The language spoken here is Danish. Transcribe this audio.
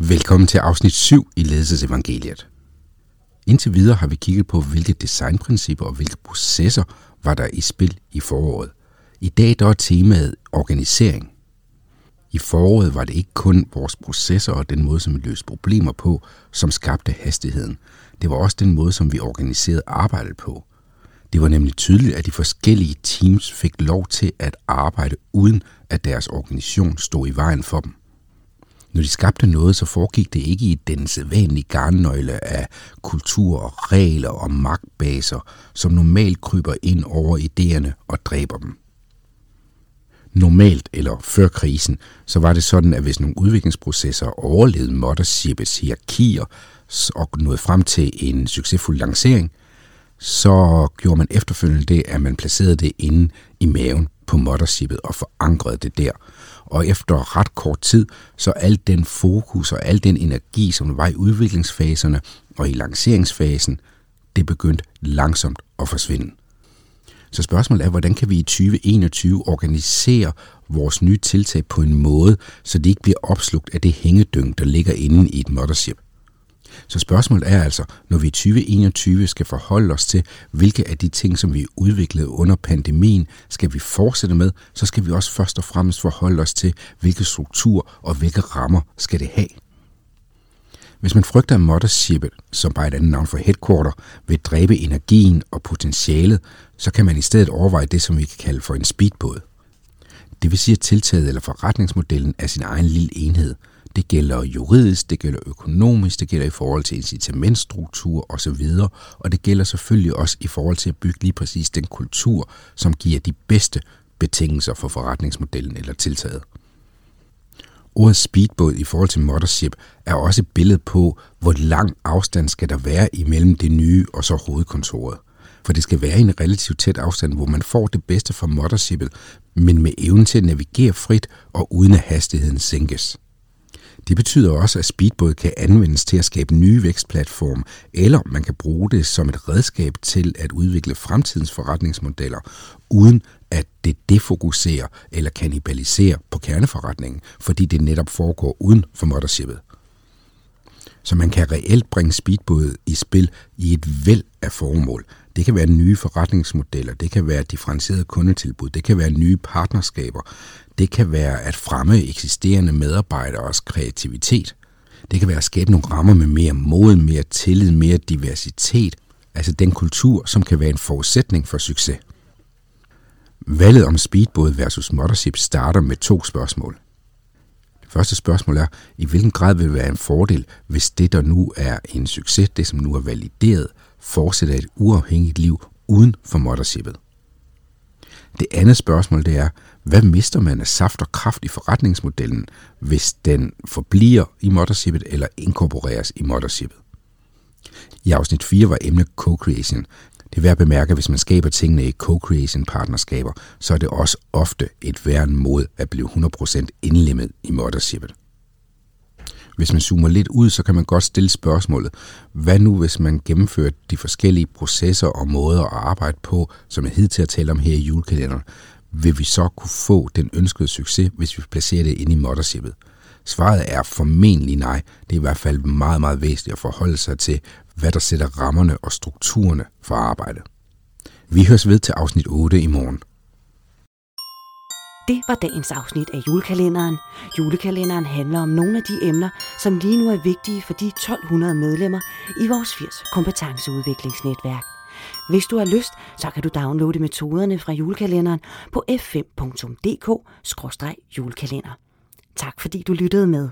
Velkommen til afsnit 7 i Ledelsesevangeliet. Indtil videre har vi kigget på, hvilke designprincipper og hvilke processer var der i spil i foråret. I dag der er temaet organisering. I foråret var det ikke kun vores processer og den måde, som vi løste problemer på, som skabte hastigheden. Det var også den måde, som vi organiserede arbejdet på. Det var nemlig tydeligt, at de forskellige teams fik lov til at arbejde uden, at deres organisation stod i vejen for dem. Når de skabte noget, så foregik det ikke i den sædvanlige garnnøgle af kultur og regler og magtbaser, som normalt kryber ind over idéerne og dræber dem. Normalt, eller før krisen, så var det sådan, at hvis nogle udviklingsprocesser overlevede mothershipets hierarkier og nåede frem til en succesfuld lancering, så gjorde man efterfølgende det, at man placerede det inde i maven på mothershipet og forankrede det der. Og efter ret kort tid, så al den fokus og al den energi, som var i udviklingsfaserne og i lanceringsfasen, det begyndte langsomt at forsvinde. Så spørgsmålet er, hvordan kan vi i 2021 organisere vores nye tiltag på en måde, så det ikke bliver opslugt af det hængedyng, der ligger inde i et mothership? Så spørgsmålet er altså, når vi i 2021 skal forholde os til, hvilke af de ting, som vi udviklede under pandemien, skal vi fortsætte med, så skal vi også først og fremmest forholde os til, hvilke struktur og hvilke rammer skal det have. Hvis man frygter, at mothershipet, som bare et andet navn for headquarter, vil dræbe energien og potentialet, så kan man i stedet overveje det, som vi kan kalde for en speedbåd. Det vil sige, at tiltaget eller forretningsmodellen er sin egen lille enhed. Det gælder juridisk, det gælder økonomisk, det gælder i forhold til incitamentstruktur osv., og det gælder selvfølgelig også i forhold til at bygge lige præcis den kultur, som giver de bedste betingelser for forretningsmodellen eller tiltaget. Ordet speedbåd i forhold til mothership er også et billede på, hvor lang afstand skal der være imellem det nye og så hovedkontoret. For det skal være i en relativt tæt afstand, hvor man får det bedste fra mothershipet, men med evnen til at navigere frit og uden at hastigheden sænkes. Det betyder også, at speedbåd kan anvendes til at skabe nye vækstplatforme, eller man kan bruge det som et redskab til at udvikle fremtidens forretningsmodeller, uden at det defokuserer eller kannibaliserer på kerneforretningen, fordi det netop foregår uden for mothershipet. Så man kan reelt bringe speedbåd i spil i et væld af formål. Det kan være nye forretningsmodeller, det kan være differentierede kundetilbud, det kan være nye partnerskaber, det kan være at fremme eksisterende medarbejderes kreativitet, det kan være at skabe nogle rammer med mere mod, mere tillid, mere diversitet, altså den kultur, som kan være en forudsætning for succes. Valget om speedbåd versus mothership starter med 2 spørgsmål. Første spørgsmål er, i hvilken grad vil det være en fordel, hvis det, der nu er en succes, det som nu er valideret, fortsætter et uafhængigt liv uden for mothershipet? Det andet spørgsmål det er, hvad mister man af saft og kraft i forretningsmodellen, hvis den forbliver i mothershipet eller inkorporeres i mothershipet? I afsnit 4 var emnet co-creation. Det er værd at bemærke, at hvis man skaber tingene i co-creation-partnerskaber, så er det også ofte et værn mod at blive 100% indlemmet i mothershipet. Hvis man zoomer lidt ud, så kan man godt stille spørgsmålet, hvad nu hvis man gennemfører de forskellige processer og måder at arbejde på, som jeg hidtil har talt om her i julekalenderen, vil vi så kunne få den ønskede succes, hvis vi placerer det inde i mothershipet? Svaret er formentlig nej. Det er i hvert fald meget, meget væsentligt at forholde sig til, hvad der sætter rammerne og strukturerne for arbejdet. Vi høres ved til afsnit 8 i morgen. Det var dagens afsnit af julekalenderen. Julekalenderen handler om nogle af de emner, som lige nu er vigtige for de 1200 medlemmer i vores 80 kompetenceudviklingsnetværk. Hvis du har lyst, så kan du downloade metoderne fra julekalenderen på f5.dk/julekalender. Tak fordi du lyttede med.